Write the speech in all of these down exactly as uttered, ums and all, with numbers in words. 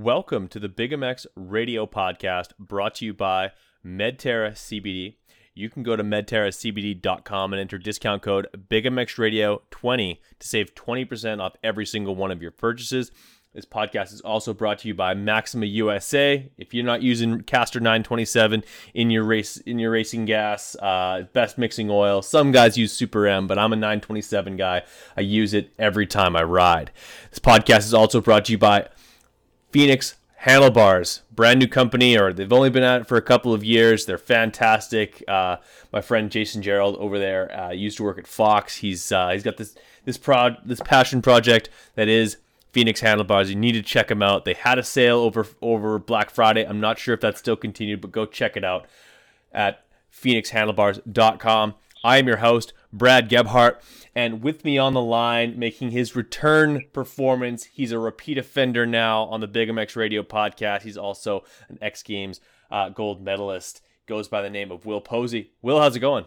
Welcome to the Big M X Radio Podcast, brought to you by Medterra C B D. You can go to medterra c b d dot com and enter discount code Big M X Radio twenty to save twenty percent off every single one of your purchases. This podcast is also brought to you by Maxima U S A. If you're not using Castor nine twenty-seven in your race in your racing gas, uh, best mixing oil. Some guys use Super M, but I'm a nine twenty-seven guy. I use it every time I ride. This podcast is also brought to you by Phoenix Handlebars, brand new company, or they've only been at it for a couple of years. They're fantastic. Uh, my friend Jason Gerald over there uh, used to work at Fox. He's uh, he's got this this prod this passion project that is Phoenix Handlebars. You need to check them out. They had a sale over over Black Friday. I'm not sure if that's still continued, but go check it out at phoenix handlebars dot com. I am your host, Brad Gebhardt, and with me on the line, making his return performance, he's a repeat offender now on the Big M X Radio Podcast. He's also an X Games uh, gold medalist. Goes by the name of Will Posey. Will, how's it going?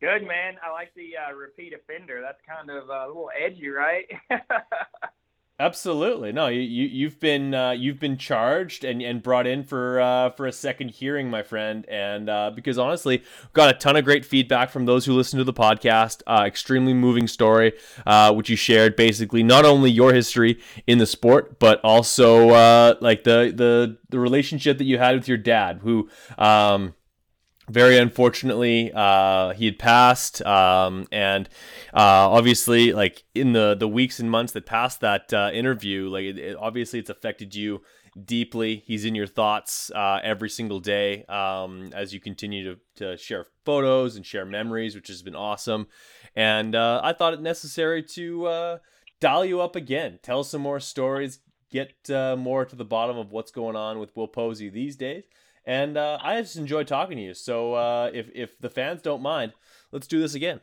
Good, man. I like the uh, repeat offender. That's kind of uh, a little edgy, right? Absolutely. No, you, you you've been uh, you've been charged and, and brought in for uh, for a second hearing, my friend. And uh, because honestly, got a ton of great feedback from those who listen to the podcast. Uh, extremely moving story, uh, which you shared. Basically, not only your history in the sport, but also uh, like the the the relationship that you had with your dad, who. Um, Very unfortunately, uh, he had passed, um, and uh, obviously, like in the, the weeks and months that passed that uh, interview, like it, it, obviously, it's affected you deeply. He's in your thoughts uh, every single day um, as you continue to, to share photos and share memories, which has been awesome. And uh, I thought it necessary to uh, dial you up again, tell some more stories, get uh, more to the bottom of what's going on with Will Posey these days. And uh, I just enjoy talking to you. So uh, if if the fans don't mind, let's do this again.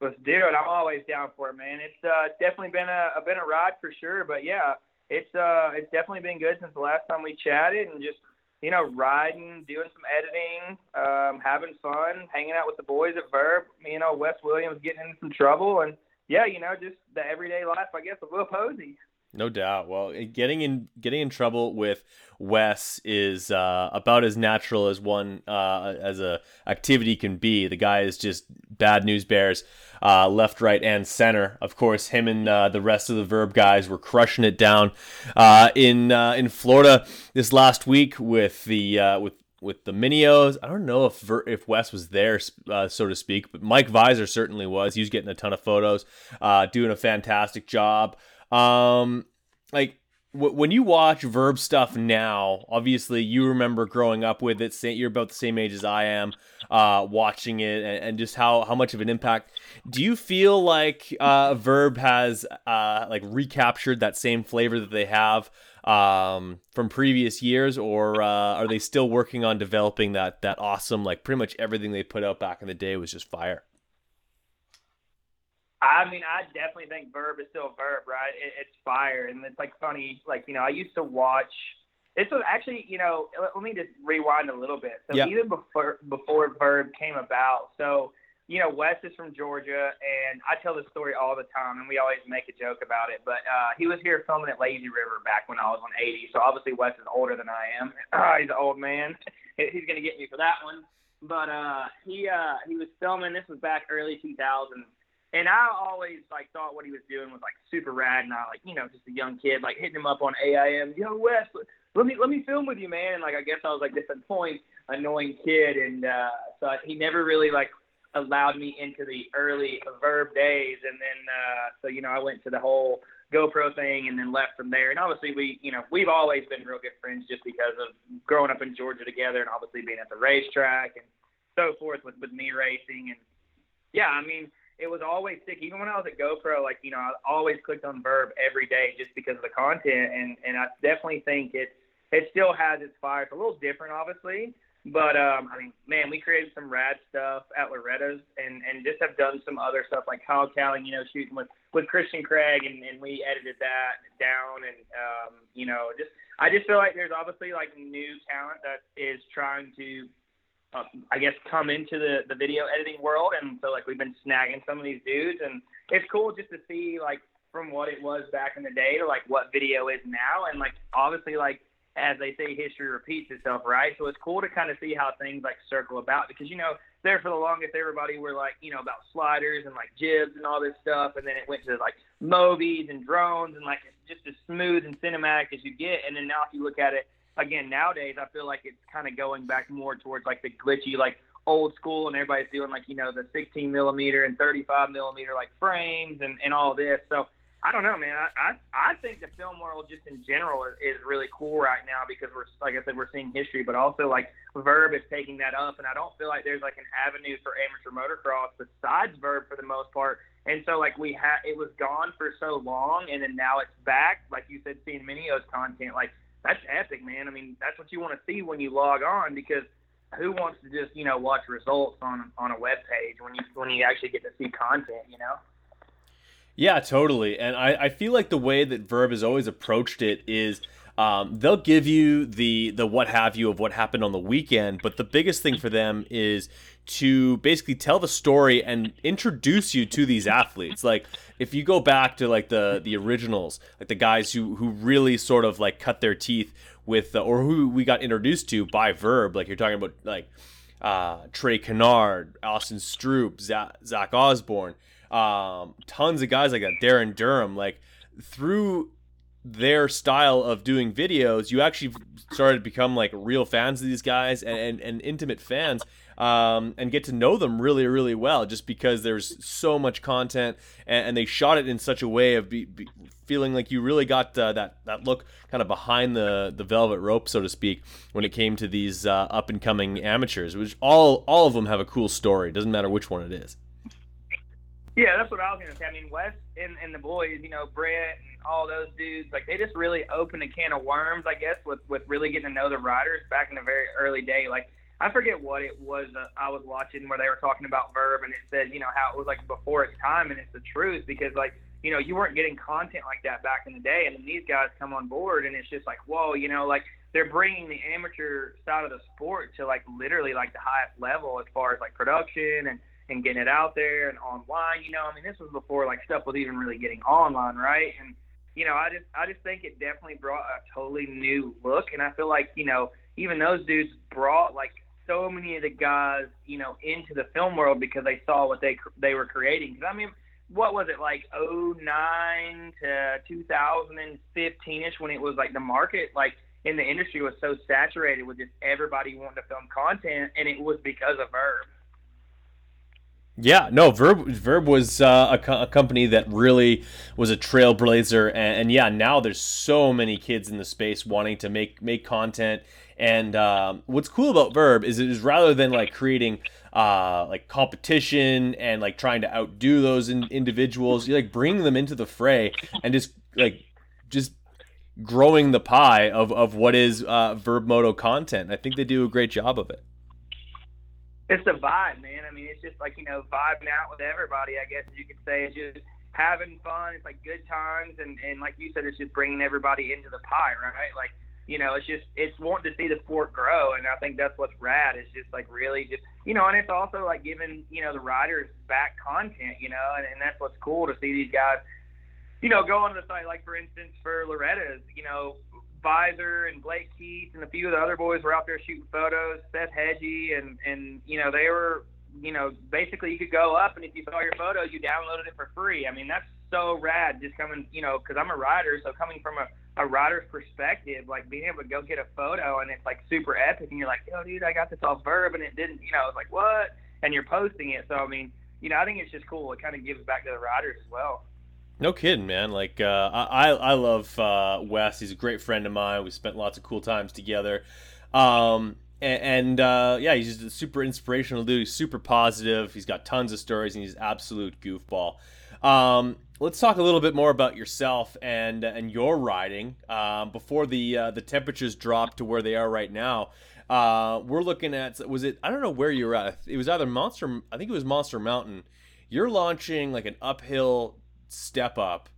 Let's do it. I'm always down for it, man. It's uh, definitely been a, a been a ride for sure. But yeah, it's uh it's definitely been good since the last time we chatted, and just you know riding, doing some editing, um, having fun, hanging out with the boys at Verb. You know, Wes Williams getting into some trouble, and yeah, you know, just the everyday life, I guess, of Will Posey. No doubt. Well, getting in getting in trouble with Wes is uh, about as natural as one uh, as a activity can be. The guy is just bad news bears, uh, left, right, and center. Of course, him and uh, the rest of the Verb guys were crushing it down uh, in uh, in Florida this last week with the uh, with. with the Minios. I don't know if Ver, if Wes was there, uh, so to speak, but Mike Viser certainly was. He was getting a ton of photos, uh, doing a fantastic job. Um, like w- when you watch Verb stuff now, obviously you remember growing up with it. You're about the same age as I am, uh, watching it and, and just how, how much of an impact. Do you feel like uh, Verb has uh, like recaptured that same flavor that they have um from previous years, or uh, are they still working on developing that that awesome, like pretty much everything they put out back in the day was just fire? I mean, I definitely think Verb is still Verb, right? It, it's fire, and it's like funny, like you know, I used to watch. This was actually, you know, let, let me just rewind a little bit. So yeah. Even before before Verb came about, so you know, Wes is from Georgia, and I tell this story all the time, and we always make a joke about it. But uh, he was here filming at Lazy River back when I was one eighty, so obviously Wes is older than I am. Uh, he's an old man. He's going to get me for that one. But uh, he uh, he was filming. This was back early two thousands, and I always, like, thought what he was doing was, like, super rad, and I, like, you know, just a young kid, like, hitting him up on A I M. Yo, Wes, let me let me film with you, man. And, like, I guess I was, like, this annoying, annoying kid, and uh, so he never really, like, allowed me into the early Verb days. And then, uh, so, you know, I went to the whole GoPro thing and then left from there. And obviously we, you know, we've always been real good friends just because of growing up in Georgia together and obviously being at the racetrack and so forth with, with me racing. And yeah, I mean, it was always sick. Even when I was at GoPro, like, you know, I always clicked on Verb every day just because of the content. And, and I definitely think it, it still has its fire. It's a little different, obviously. But, um, I mean, man, we created some rad stuff at Loretta's and, and just have done some other stuff like Kyle Cowling, you know, shooting with, with Christian Craig, and, and we edited that down. And, um, you know, just I just feel like there's obviously, like, new talent that is trying to, uh, I guess, come into the, the video editing world. And so, like, we've been snagging some of these dudes. And it's cool just to see, like, from what it was back in the day to like what video is now. And like, obviously, like, as they say, history repeats itself, right? So it's cool to kind of see how things like circle about, because, you know, there for the longest, everybody were like, you know, about sliders and like jibs and all this stuff. And then it went to like movies and drones and like just as smooth and cinematic as you get. And then now if you look at it again nowadays, I feel like it's kind of going back more towards like the glitchy, like old school, and everybody's doing like, you know, the sixteen millimeter and thirty-five millimeter like frames and, and all this. So I don't know, man. I, I I think the film world just in general is, is really cool right now, because we're, like I said, we're seeing history, but also like Verb is taking that up, and I don't feel like there's like an avenue for amateur motocross besides Verb for the most part. And so like we had, it was gone for so long, and then now it's back. Like you said, seeing Minio's content, like that's epic, man. I mean, that's what you want to see when you log on, because who wants to just, you know, watch results on on a web page when you when you actually get to see content, you know? Yeah, totally. And I, I feel like the way that Verb has always approached it is um, they'll give you the the what have you of what happened on the weekend, but the biggest thing for them is to basically tell the story and introduce you to these athletes. Like if you go back to like the the originals, like the guys who who really sort of like cut their teeth with the, or who we got introduced to by Verb, like you're talking about like uh, Trey Kennard, Austin Stroop, Zach, Zach Osborne, um, tons of guys like that, Darren Durham. Like through their style of doing videos, you actually started to become like real fans of these guys and, and, and intimate fans, um, and get to know them really, really well, just because there's so much content, and, and they shot it in such a way of be, be feeling like you really got uh, that, that look kind of behind the, the velvet rope, so to speak, when it came to these uh, up and coming amateurs, which all, all of them have a cool story. Doesn't matter which one it is. Yeah, that's what I was going to say. I mean, Wes and, and the boys, you know, Brett and all those dudes, like, they just really opened a can of worms, I guess, with, with really getting to know the riders back in the very early day. Like, I forget what it was uh, I was watching where they were talking about Verb, and it said, you know, how it was, like, before its time, and it's the truth, because, like, you know, you weren't getting content like that back in the day, and then these guys come on board, and it's just like, whoa, you know, like, they're bringing the amateur side of the sport to, like, literally, like, the highest level as far as, like, production and, and getting it out there and online, you know, I mean, this was before like stuff was even really getting online, right? And, you know, I just, I just think it definitely brought a totally new look. And I feel like, you know, even those dudes brought like so many of the guys, you know, into the film world because they saw what they, they were creating. Cause I mean, what was it like oh nine to two thousand fifteen ish when it was like the market, like in the industry was so saturated with just everybody wanting to film content, and it was because of Verb. Yeah, no, Verb, Verb was uh, a, co- a company that really was a trailblazer. And, and yeah, now there's so many kids in the space wanting to make, make content. And um, what's cool about Verb is it is rather than like creating uh, like competition and like trying to outdo those in- individuals, you like bring them into the fray and just like just growing the pie of, of what is uh, Verb Moto content. I think they do a great job of it. It's the vibe, man. I mean, it's just like, you know, vibing out with everybody, I guess you could say. It's just having fun. It's like good times. And, and like you said, it's just bringing everybody into the pie, right? Like, you know, it's just, it's wanting to see the sport grow. And I think that's what's rad. It's just like really just, you know, and it's also like giving, you know, the riders back content, you know, and, and that's what's cool to see these guys, you know, go on the site. Like, for instance, for Loretta's, you know, Pfizer and Blake Keith and a few of the other boys were out there shooting photos, Seth Hedgy, and, and, you know, they were, you know, basically you could go up and if you saw your photo, you downloaded it for free. I mean, that's so rad just coming, you know, because I'm a rider, so coming from a, a rider's perspective, like being able to go get a photo and it's like super epic and you're like, yo, dude, I got this off Verb and it didn't, you know, it's like, what? And you're posting it. So, I mean, you know, I think it's just cool. It kind of gives back to the riders as well. No kidding, man. Like, uh, I, I love uh, Wes. He's a great friend of mine. We spent lots of cool times together. Um, and and uh, yeah, he's just a super inspirational dude. He's super positive. He's got tons of stories, and he's an absolute goofball. Um, let's talk a little bit more about yourself and and your riding. Um, before the uh, the temperatures dropped to where they are right now, uh, we're looking at, was it, I don't know where you were at. It was either Monster, I think it was Monster Mountain. You're launching like an uphill step up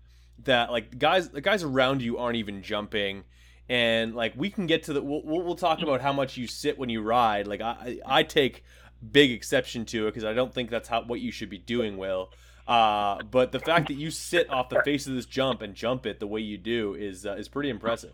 that like guys the guys around you aren't even jumping, and like we can get to the we'll, we'll talk about how much you sit when you ride. Like I I take big exception to it because I don't think that's how what you should be doing, Will. Uh, but the fact that you sit off the face of this jump and jump it the way you do is uh, is pretty impressive.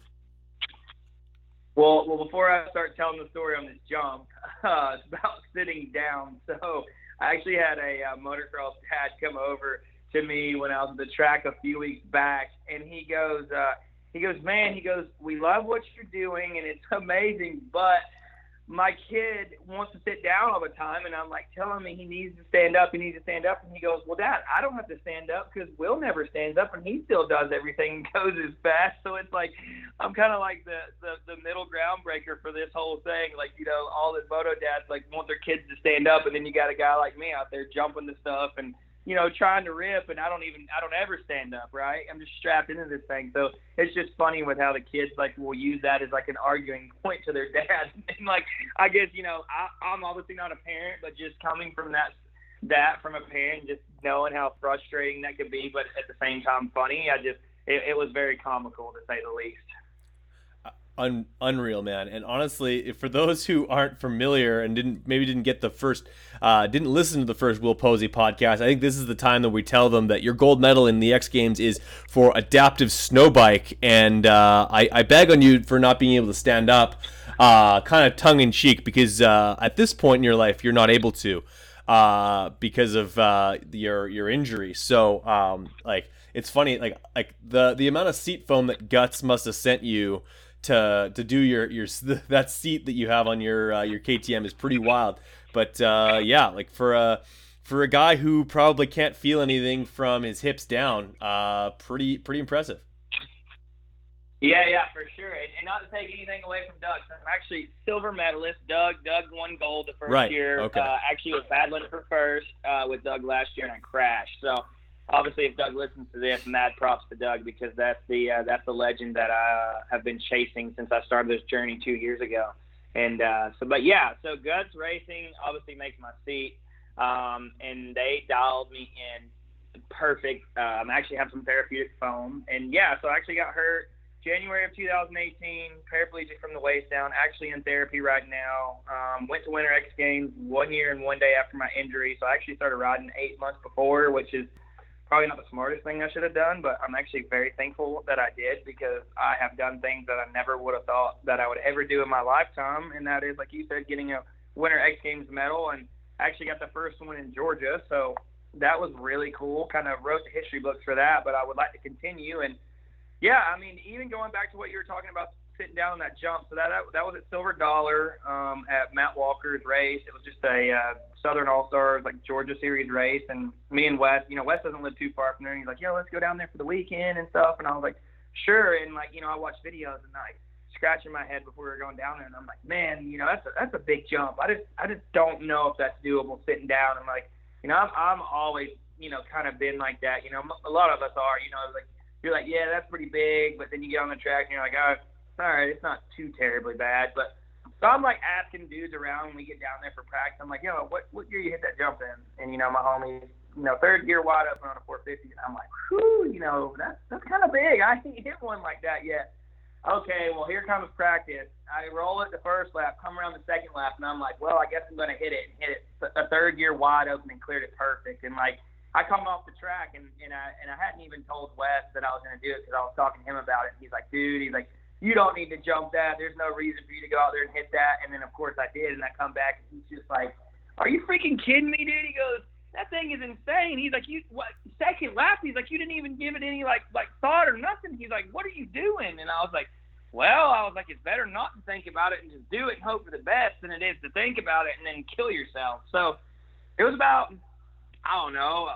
Well, well, before I start telling the story on this jump, uh, it's about sitting down. So I actually had a uh, motocross dad come over to me when I was at the track a few weeks back, and he goes, uh, he goes, man, he goes, we love what you're doing, and it's amazing, but my kid wants to sit down all the time, and I'm like telling him he needs to stand up, he needs to stand up, and he goes, well, Dad, I don't have to stand up because Will never stands up, and he still does everything and goes as fast. So it's like I'm kind of like the, the, the middle ground breaker for this whole thing. Like, you know, all the moto dads like want their kids to stand up, and then you got a guy like me out there jumping the stuff and, you know, trying to rip, and I don't even I don't ever stand up, right? I'm just strapped into this thing. So it's just funny with how the kids like will use that as like an arguing point to their dad. And like, I guess, you know, I, I'm obviously not a parent, but just coming from that that from a parent, just knowing how frustrating that could be, but at the same time funny. I just it, it was very comical, to say the least. Un- unreal, man. And honestly, for those who aren't familiar and didn't maybe didn't get the first uh didn't listen to the first Will Posey podcast, I think this is the time that we tell them that your gold medal in the X Games is for adaptive snow bike, and uh I, I beg on you for not being able to stand up, uh kind of tongue in cheek, because uh at this point in your life you're not able to, uh because of uh your your injury. So um like it's funny, like like the the amount of seat foam that Guts must have sent you to to do your your that seat that you have on your uh, your K T M is pretty wild. But uh yeah, like for a for a guy who probably can't feel anything from his hips down, uh pretty pretty impressive. Yeah, yeah, for sure. And, and not to take anything away from Doug, so I'm actually silver medalist. Doug Doug won gold the first right. year. Okay. Uh, actually was battling for first uh, with Doug last year, and I crashed. So obviously, if Doug listens to this, mad props to Doug, because that's the uh, that's the legend that I have been chasing since I started this journey two years ago. And uh, so, but yeah, so Guts Racing obviously makes my seat, um, and they dialed me in perfect. Um, I actually have some therapeutic foam, and yeah, so I actually got hurt January of two thousand eighteen, paraplegic from the waist down, actually in therapy right now. Um, went to Winter X Games one year and one day after my injury, so I actually started riding eight months before, which is probably not the smartest thing I should have done, but I'm actually very thankful that I did, because I have done things that I never would have thought that I would ever do in my lifetime, and that is, like you said, getting a Winter X Games medal, and I actually got the first one in Georgia, so that was really cool. Kind of wrote the history books for that, but I would like to continue. And yeah, I mean, even going back to what you were talking about, sitting down on that jump, so that that was at Silver Dollar um, at Matt Walker's race. It was just a uh, Southern All-Stars, like Georgia Series race, and me and Wes, you know, Wes doesn't live too far from there, and he's like, yo, let's go down there for the weekend and stuff, and I was like, sure, and like, you know, I watched videos and like scratching my head before we were going down there, and I'm like, man, you know, that's a, that's a big jump. I just I just don't know if that's doable sitting down, and like, you know, I'm, I'm always, you know, kind of been like that, you know, a lot of us are, you know, like, you're like, yeah, that's pretty big, but then you get on the track and you're like, oh, all right, it's not too terribly bad. But so I'm like asking dudes around when we get down there for practice. I'm like, yo, what what year you hit that jump in? And you know, my homies, you know, third gear wide open on a four fifty. And I'm like, whoo, you know, that's that's kind of big. I ain't hit one like that yet. Okay, well here comes practice. I roll it the first lap, come around the second lap, and I'm like, well, I guess I'm gonna hit it and hit it a third gear wide open and cleared it perfect. And like, I come off the track and and I and I hadn't even told Wes that I was gonna do it because I was talking to him about it. And he's like, dude, he's like, you don't need to jump that. There's no reason for you to go out there and hit that. And then, of course, I did, and I come back, and he's just like, are you freaking kidding me, dude? He goes, that thing is insane. He's like, you what? Second lap, he's like, you didn't even give it any, like, like thought or nothing. He's like, what are you doing? And I was like, well, I was like, it's better not to think about it and just do it and hope for the best than it is to think about it and then kill yourself. So it was about, I don't know,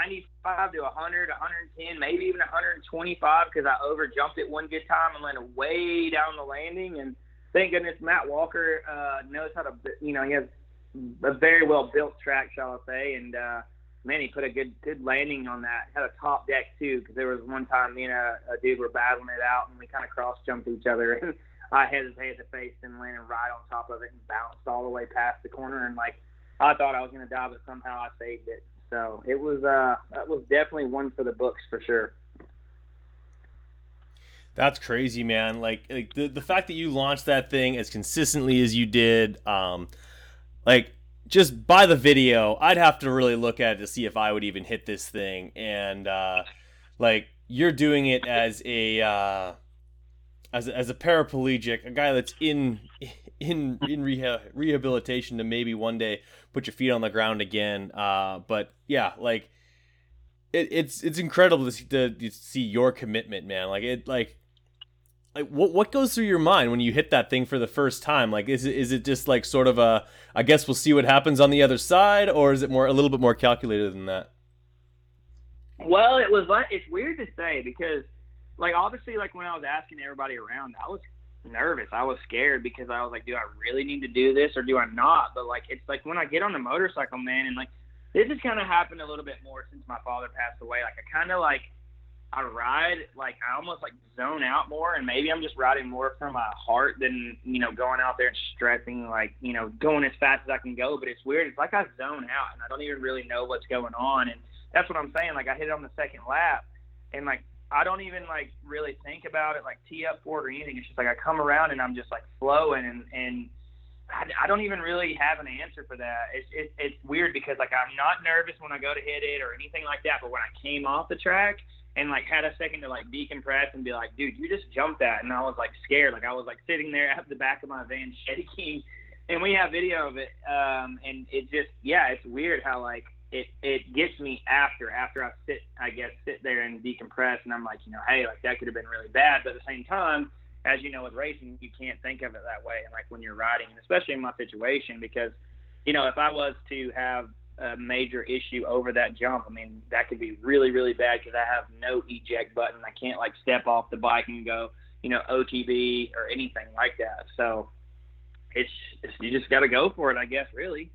ninety-five to one hundred, one hundred ten, maybe even one hundred twenty-five, because I overjumped it one good time and landed way down the landing. And thank goodness Matt Walker uh, knows how to, you know, he has a very well built track, shall I say. And uh, man, he put a good good landing on that. Had a top deck too, because there was one time me and a, a dude were battling it out, and we kind of cross jumped each other. And I had his head to face and landed right on top of it and bounced all the way past the corner. And like, I thought I was gonna die, but somehow I saved it. So it was uh, that was definitely one for the books for sure. That's crazy, man. Like, like the the fact that you launched that thing as consistently as you did, um, like just by the video, I'd have to really look at it to see if I would even hit this thing. And uh, like you're doing it as a uh, as as a paraplegic, a guy that's in in in reha- rehabilitation to maybe one day put your feet on the ground again. Uh, but yeah, like it, it's it's incredible to see, to, to see your commitment, man. Like it like. Like what what goes through your mind when you hit that thing for the first time? Like is it, is it just like sort of a I guess we'll see what happens on the other side, or is it more a little bit more calculated than that? Well, it was like it's weird to say because like obviously like when I was asking everybody around, I was nervous. I was scared because I was like, do I really need to do this or do I not? But like it's like when I get on the motorcycle, man, and like this has kind of happened a little bit more since my father passed away. Like I kind of like I ride, like, I almost, like, zone out more, and maybe I'm just riding more from my heart than, you know, going out there and stressing, like, you know, going as fast as I can go, but it's weird. It's like I zone out, and I don't even really know what's going on, and that's what I'm saying. Like, I hit it on the second lap, and, like, I don't even, like, really think about it, like, tee up for it or anything. It's just, like, I come around, and I'm just, like, flowing, and, and I, I don't even really have an answer for that. It's, it, it's weird because, like, I'm not nervous when I go to hit it or anything like that, but when I came off the track – and, like, had a second to, like, decompress and be like, dude, you just jumped that. And I was, like, scared. Like, I was, like, sitting there at the back of my van shaking. And we have video of it. Um, and it just, yeah, it's weird how, like, it, it gets me after, after I sit, I guess, sit there and decompress. And I'm like, you know, hey, like, that could have been really bad. But at the same time, as you know, with racing, you can't think of it that way. And, like, when you're riding, and especially in my situation, because, you know, if I was to have – a major issue over that jump, I mean, that could be really, really bad because I have no eject button. I can't, like, step off the bike and go, you know, O T B or anything like that. So it's, it's you just got to go for it, I guess, really.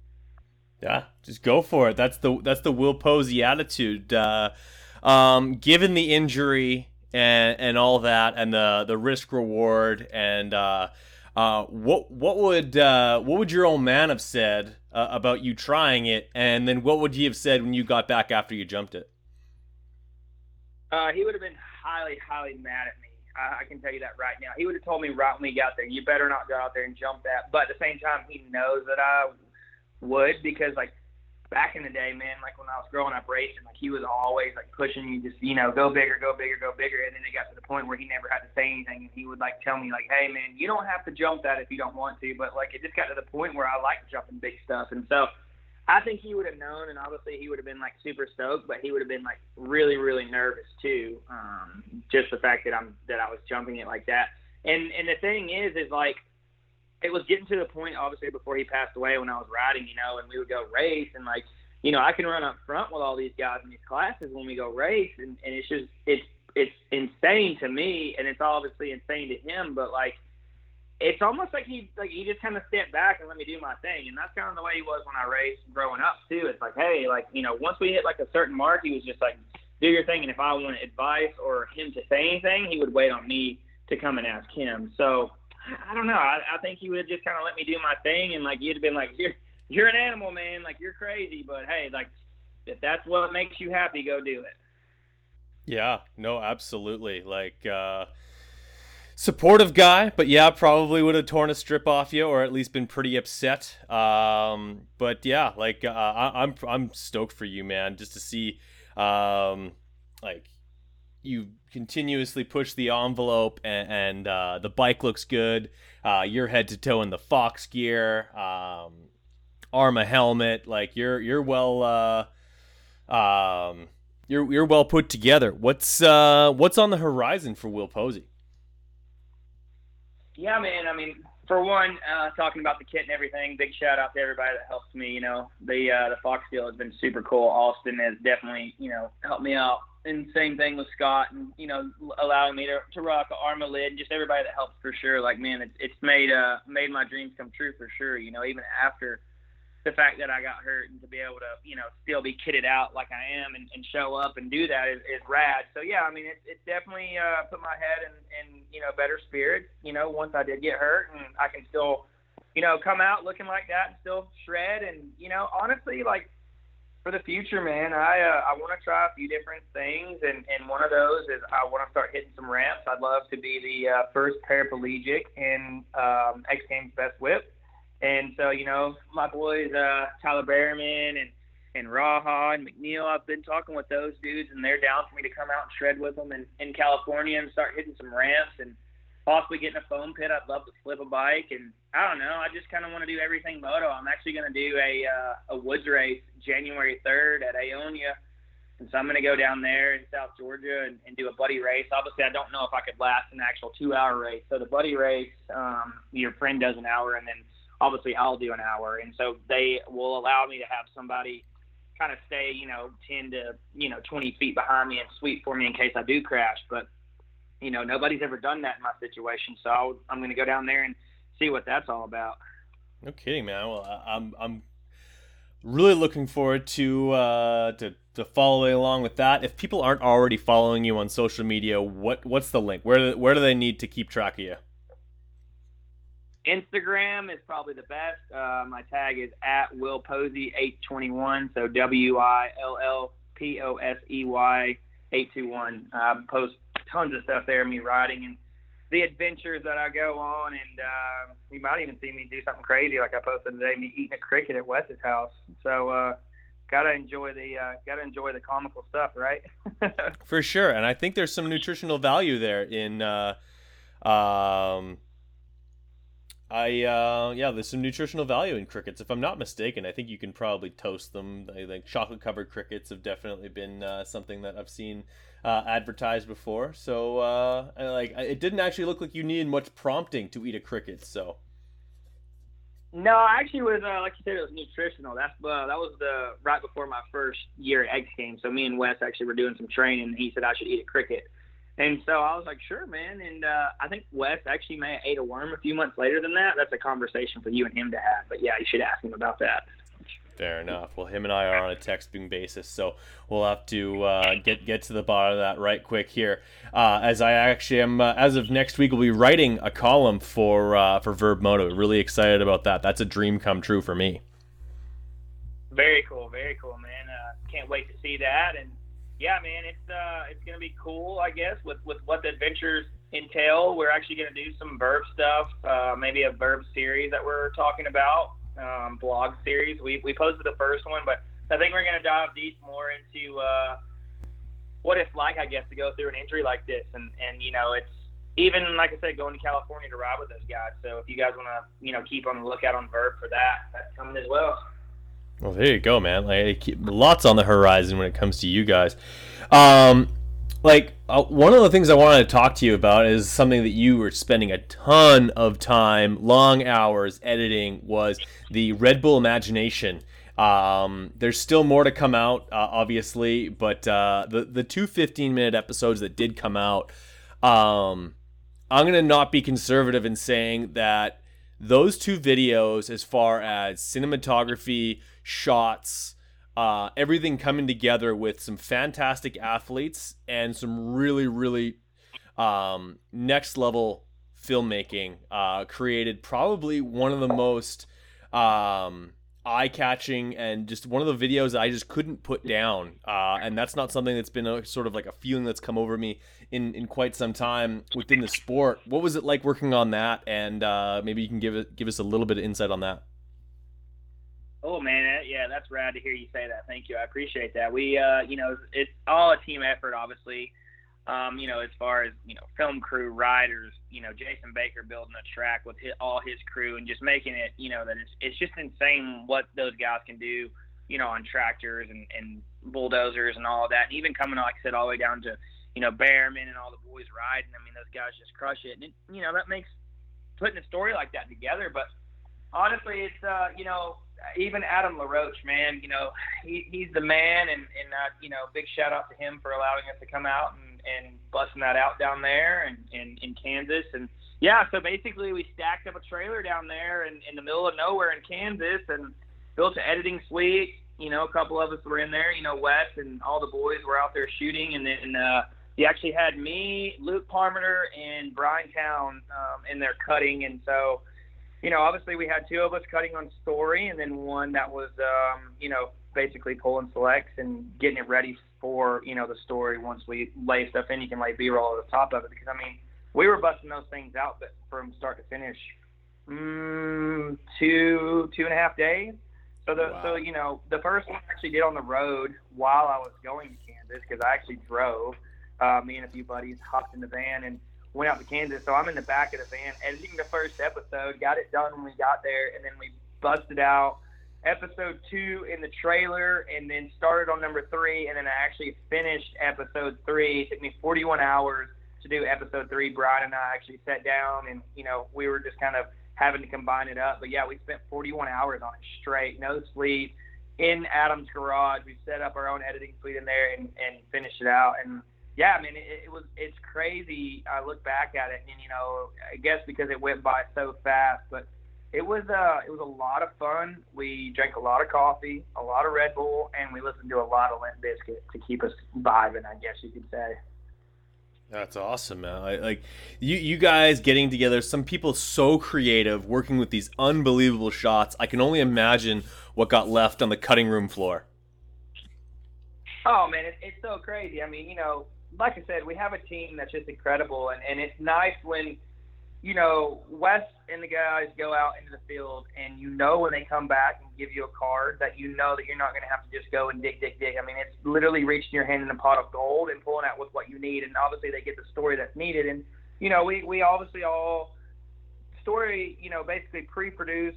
Yeah, just go for it. That's the that's the Will Posey attitude. Uh, um, given the injury and and all that and the, the risk-reward and uh, uh, what what would uh, what would your old man have said Uh, about you trying it, and then what would he have said when you got back after you jumped it? Uh, he would have been highly, highly mad at me. I, I can tell you that right now. He would have told me right when we got there, you better not go out there and jump that. But at the same time, he knows that I would because, like, back in the day, man, like when I was growing up racing, like he was always, like, pushing you just, you know, go bigger, go bigger, go bigger. And then it got to the point where he never had to say anything. And he would, like, tell me, like, hey, man, you don't have to jump that if you don't want to. But, like, it just got to the point where I like jumping big stuff. And so I think he would have known, and obviously he would have been, like, super stoked, but he would have been, like, really, really nervous too. Um, just the fact that I'm that I was jumping it like that. And and the thing is, is, like, it was getting to the point, obviously, before he passed away when I was riding, you know, and we would go race. And, like, you know, I can run up front with all these guys in these classes when we go race. And, and it's just it's, – it's insane to me, and it's obviously insane to him. But, like, it's almost like he like he just kind of stepped back and let me do my thing. And that's kind of the way he was when I raced growing up, too. It's like, hey, like, you know, once we hit, like, a certain mark, he was just like, do your thing. And if I wanted advice or him to say anything, he would wait on me to come and ask him. So – I don't know. I, I think he would have just kind of let me do my thing, and, like, you'd have been like, you're, you're an animal, man. Like, you're crazy, but, hey, like, if that's what makes you happy, go do it. Yeah, no, absolutely. Like, uh, supportive guy, but, yeah, probably would have torn a strip off you or at least been pretty upset. Um, but, yeah, like, uh, I, I'm I'm stoked for you, man, just to see, um, like, you continuously push the envelope and, and uh, the bike looks good. Uh, you're head to toe in the Fox gear, um, Arma helmet. Like you're, you're well, uh, um, you're, you're well put together. What's, uh, what's on the horizon for Will Posey? Yeah, man. I mean, for one, uh, talking about the kit and everything, big shout out to everybody that helps me. You know, the, uh, the Fox deal has been super cool. Austin has definitely, you know, helped me out. And same thing with Scott and, you know, allowing me to, to rock an Arma lid and just everybody that helps for sure. Like, man, it's, it's made, uh, made my dreams come true for sure. You know, even after the fact that I got hurt and to be able to, you know, still be kitted out like I am and, and show up and do that is, is rad. So, yeah, I mean, it, it definitely uh, put my head in, in, you know, better spirits, you know, once I did get hurt and I can still, you know, come out looking like that and still shred. And, you know, honestly, like, for the future, man, I uh, I want to try a few different things, and, and one of those is I want to start hitting some ramps. I'd love to be the uh, first paraplegic in um, X Games Best Whip, And so, you know, my boys, uh, Tyler Behrman and, and Raha and McNeil, I've been talking with those dudes, and they're down for me to come out and shred with them in, in California and start hitting some ramps and possibly getting a foam pit. I'd love to flip a bike. And I don't know, I just kind of want to do everything moto. I'm actually going to do a uh, a woods race January third at Ionia. And so I'm going to go down there in South Georgia and, and do a buddy race. Obviously, I don't know if I could last an actual two-hour race. So the buddy race, um, your friend does an hour, and then obviously I'll do an hour. And so they will allow me to have somebody kind of stay, you know, ten to, you know, twenty feet behind me and sweep for me in case I do crash. But, you know, nobody's ever done that in my situation. So I'll, I'm going to go down there and see what that's all about. No kidding, man. Well, I, I'm I'm really looking forward to uh, to to following along with that. If people aren't already following you on social media, what what's the link? Where where do they need to keep track of you? Instagram is probably the best. Uh, my tag is at Will Posey eight twenty-one. So W I L L P O S E Y eight two one. I post tons of stuff there, me riding and the adventures that I go on, and uh, you might even see me do something crazy like I posted today, me eating a cricket at Wes's house. So uh, gotta enjoy the uh, gotta enjoy the comical stuff, right? For sure, and I think there's some nutritional value there in. Uh, um, I uh, yeah, there's some nutritional value in crickets, if I'm not mistaken. I think you can probably toast them. I think chocolate covered crickets have definitely been uh, something that I've seen uh, advertised before. So uh, I, like, it didn't actually look like you needed much prompting to eat a cricket. So no, I actually was uh, like you said, it was nutritional. That's uh, that was the right before my first year at X Games. So me and Wes actually were doing some training, and he said I should eat a cricket. And so I was like, sure, man. And uh, I think Wes actually may have ate a worm a few months later than that. That's a conversation for you and him to have. But, yeah, you should ask him about that. Fair enough. Well, him and I are on a texting basis, so we'll have to uh, get get to the bottom of that right quick here. Uh, as I actually am, uh, as of next week, we'll be writing a column for, uh, for Verb Moto. Really excited about that. That's a dream come true for me. Very cool. Very cool, man. Uh, can't wait to see that. And, yeah, man, it's uh, it's gonna be cool, I guess, with, with what the adventures entail. We're actually gonna do some Verb stuff, uh, maybe a Verb series that we're talking about, um, blog series. We we posted the first one, but I think we're gonna dive deep more into uh, what it's like, I guess, to go through an injury like this, and, and you know, it's even like I said, going to California to ride with those guys. So if you guys wanna, you know, keep on the lookout on Verb for that, that's coming as well. Well, there you go, man. Like, lots on the horizon when it comes to you guys. Um, like, uh, one of the things I wanted to talk to you about is something that you were spending a ton of time, long hours editing, was the Red Bull Imagination. Um, there's still more to come out, uh, obviously, but uh, the, the two fifteen-minute episodes that did come out, um, I'm going to not be conservative in saying that those two videos, as far as cinematography, shots, uh, everything coming together with some fantastic athletes and some really, really um, next level filmmaking, uh, created probably one of the most um, eye-catching and just one of the videos I just couldn't put down. Uh, and that's not something that's been a, sort of like a feeling that's come over me in, in quite some time within the sport. What was it like working on that? And uh, maybe you can give it, give us a little bit of insight on that. Oh man, yeah, that's rad to hear you say that. Thank you, I appreciate that. We, uh, you know, it's all a team effort, obviously. Um, you know, as far as you know, film crew, riders, you know, Jason Baker building a track with his, all his crew, and just making it, you know, that it's it's just insane what those guys can do, you know, on tractors and, and bulldozers and all of that. And even coming, like I said, all the way down to, you know, Behrman and all the boys riding. I mean, those guys just crush it, and it, you know, that makes putting a story like that together. But honestly, it's uh, you know. Even Adam LaRoche, man, you know, he, he's the man, and, and uh, you know, big shout out to him for allowing us to come out and, and busting that out down there and in Kansas. And, yeah, so basically we stacked up a trailer down there in, in the middle of nowhere in Kansas and built an editing suite. You know, a couple of us were in there. You know, Wes and all the boys were out there shooting, and then uh, he actually had me, Luke Parmiter, and Brian Town um, in there cutting, and so – you know, obviously we had two of us cutting on story, and then one that was, um, you know, basically pulling selects and getting it ready for, you know, the story. Once we lay stuff in, you can lay B-roll at the top of it, because, I mean, we were busting those things out from start to finish mm, two, two and a half days. So, the, wow. so you know, the first one I actually did on the road while I was going to Kansas, because I actually drove. Uh, me and a few buddies hopped in the van and went out to Kansas. So I'm in the back of the van editing the first episode, got it done when we got there, and then we busted out episode two in the trailer, and then started on number three, and then I actually finished episode three. It took me forty-one hours to do episode three. Brian and I actually sat down, and, you know, we were just kind of having to combine it up. But, yeah, we spent forty-one hours on it straight, no sleep, in Adam's garage. We set up our own editing suite in there and, and finished it out. And, yeah, I mean, it, it was it's crazy. I look back at it, and, you know, I guess because it went by so fast, but it was uh, it was a lot of fun. We drank a lot of coffee, a lot of Red Bull, and we listened to a lot of Limp Bizkit to keep us vibing, I guess you could say. That's awesome, man. I, like you, you guys getting together, some people so creative, working with these unbelievable shots. I can only imagine what got left on the cutting room floor. Oh, man, it, it's so crazy. I mean, you know, like I said, we have a team that's just incredible, and, and it's nice when – you know, Wes and the guys go out into the field, and you know when they come back and give you a card that you know that you're not going to have to just go and dig, dig, dig. I mean, it's literally reaching your hand in a pot of gold and pulling out with what you need, and obviously they get the story that's needed. And, you know, we, we obviously all story, you know, basically pre-produce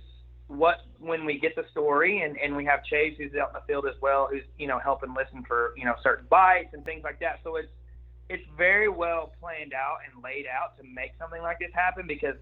what when we get the story, and, and we have Chase who's out in the field as well who's, you know, helping listen for, you know, certain bites and things like that. So it's it's very well planned out and laid out to make something like this happen, because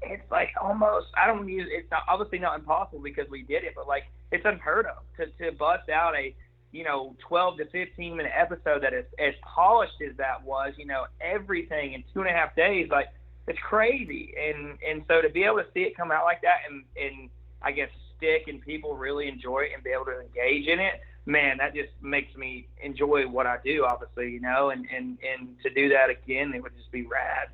it's like almost, I don't use, it's not, obviously not impossible because we did it, but like it's unheard of to, to bust out a, you know, twelve to fifteen minute episode that is as polished as that was, you know, everything in two and a half days, like it's crazy. And, and so to be able to see it come out like that and, and I guess stick and people really enjoy it and be able to engage in it, man, that just makes me enjoy what I do, obviously, you know, and, and, and to do that again, it would just be rad.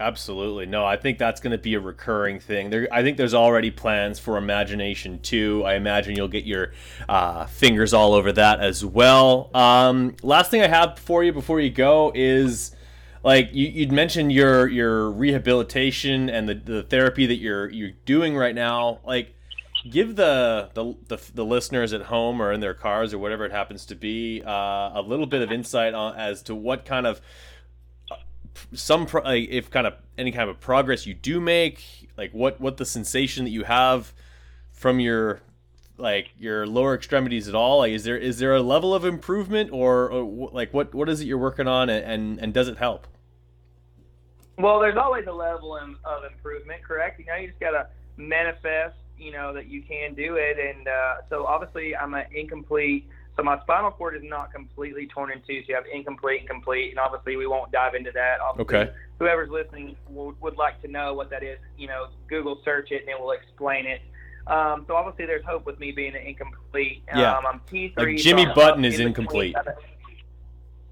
Absolutely. No, I think that's going to be a recurring thing. There, I think there's already plans for Imagination two. I imagine you'll get your uh, fingers all over that as well. Um, last thing I have for you before you go is, like, you, you'd mentioned your your rehabilitation and the, the therapy that you're you're doing right now. Like, give the, the the the listeners at home or in their cars or whatever it happens to be uh, a little bit of insight on, as to what kind of uh, some pro- like if kind of any kind of progress you do make, like what, what the sensation that you have from your like your lower extremities at all. Like, is there is there a level of improvement or, or like what, what is it you're working on and, and, and does it help? Well, there's always a level in, of improvement, correct? You know, you just gotta manifest, you know, that you can do it. And uh, so obviously I'm an incomplete, so my spinal cord is not completely torn in two, so you have incomplete and complete, and obviously we won't dive into that. Obviously, okay. Whoever's listening would, would like to know what that is, you know, Google search it and it will explain it. Um, so obviously there's hope with me being an incomplete. Yeah. Um, I'm T three. Like Jimmy so Button is incomplete.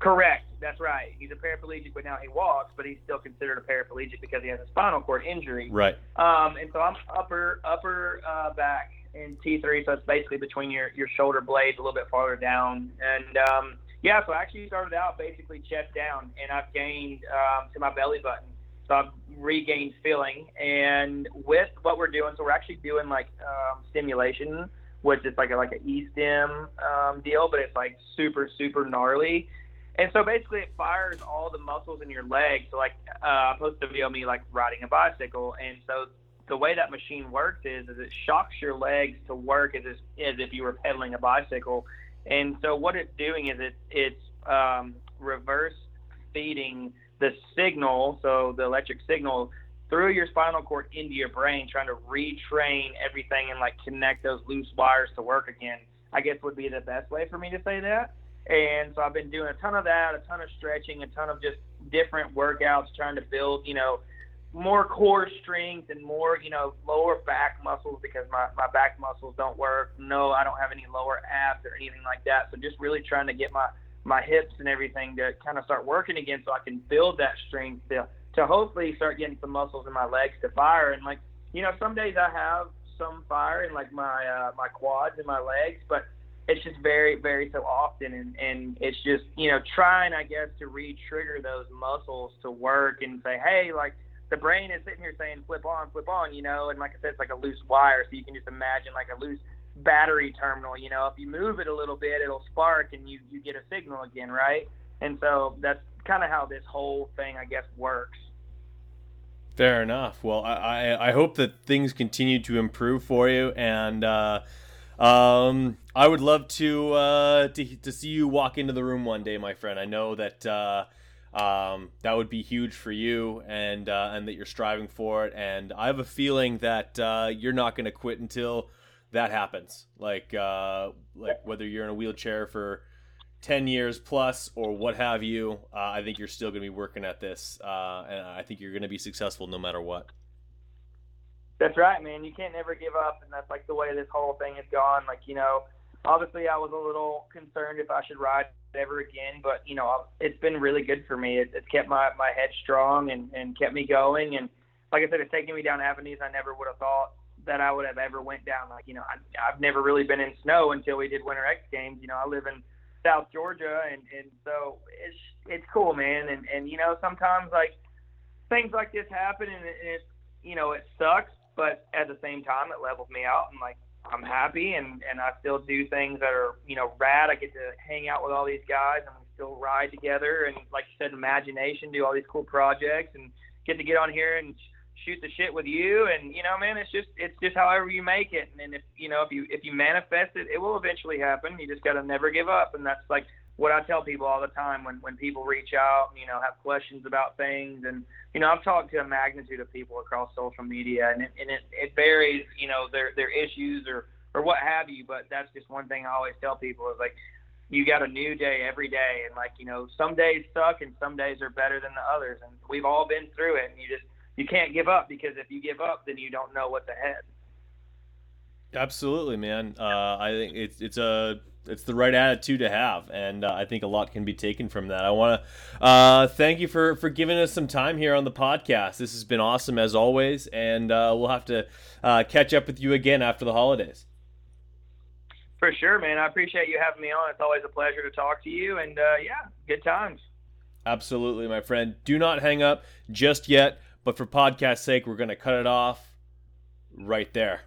Correct. That's right. He's a paraplegic, but now he walks, but he's still considered a paraplegic because he has a spinal cord injury. Right. Um, and so I'm upper upper uh, back in T three, so it's basically between your, your shoulder blades, a little bit farther down. And, um, yeah, so I actually started out basically chest down, and I've gained um, to my belly button. So I've regained feeling. And with what we're doing, so we're actually doing, like, um, stimulation, which is like a, like an E-stim um, deal, but it's, like, super, super gnarly. And so basically it fires all the muscles in your legs. So like uh, I posted a video of me like riding a bicycle. And so the way that machine works is, is it shocks your legs to work as, as if you were pedaling a bicycle. And so what it's doing is it, it's um, reverse feeding the signal, so the electric signal, through your spinal cord into your brain, trying to retrain everything and like connect those loose wires to work again, I guess would be the best way for me to say that. And so I've been doing a ton of that, a ton of stretching, a ton of just different workouts, trying to build, you know, more core strength and more, you know, lower back muscles, because my, my back muscles don't work. No, I don't have any lower abs or anything like that. So just really trying to get my, my hips and everything to kind of start working again so I can build that strength to, to hopefully start getting some muscles in my legs to fire. And, like, you know, some days I have some fire in, like, my uh, my quads and my legs, but it's just very, very so often, and, and it's just, you know, trying, I guess, to re-trigger those muscles to work and say, hey, like, the brain is sitting here saying flip on, flip on, you know, and like I said, it's like a loose wire, so you can just imagine like a loose battery terminal, you know, if you move it a little bit, it'll spark and you, you get a signal again, right? And so that's kind of how this whole thing, I guess, works. Fair enough. Well, I, I, I hope that things continue to improve for you, and uh, um, I would love to, uh, to to see you walk into the room one day, my friend. I know that uh, um, that would be huge for you, and uh, and that you're striving for it. And I have a feeling that uh, you're not going to quit until that happens. Like uh, like whether you're in a wheelchair for ten years plus or what have you, uh, I think you're still going to be working at this, uh, and I think you're going to be successful no matter what. That's right, man. You can't never give up, and that's like the way this whole thing has gone. Like, you know, obviously I was a little concerned if I should ride ever again, but, you know, it's been really good for me. It, it's kept my, my head strong and, and kept me going, and like I said, it's taken me down avenues I never would have thought that I would have ever went down. Like, you know, I, I've never really been in snow until we did Winter X Games. You know, I live in South Georgia, and, and so it's it's cool, man, and, and you know, sometimes like things like this happen, and it, it you know, it sucks, but at the same time it levels me out, and like I'm happy, and, and I still do things that are, you know, rad. I get to hang out with all these guys, and we still ride together, and like you said, imagination, do all these cool projects, and get to get on here and shoot the shit with you, and you know, man, it's just it's just however you make it, and if you know if you if you manifest it, it will eventually happen. You just gotta never give up, and that's like what I tell people all the time when when people reach out, you know, have questions about things, and you know, I've talked to a magnitude of people across social media, and it and it, it varies, you know, their their issues or or what have you, but that's just one thing I always tell people is like, you got a new day every day, and like, you know, some days suck and some days are better than the others, and we've all been through it, and you just you can't give up, because if you give up, then you don't know what's ahead. Absolutely, man. Uh, I think it's it's a it's the right attitude to have, and uh, I think a lot can be taken from that. I want to uh, thank you for for giving us some time here on the podcast. This has been awesome as always, and uh, we'll have to uh, catch up with you again after the holidays. For sure, man. I appreciate you having me on. It's always a pleasure to talk to you, and uh, yeah, good times. Absolutely, my friend. Do not hang up just yet. But for podcast's sake, we're going to cut it off right there.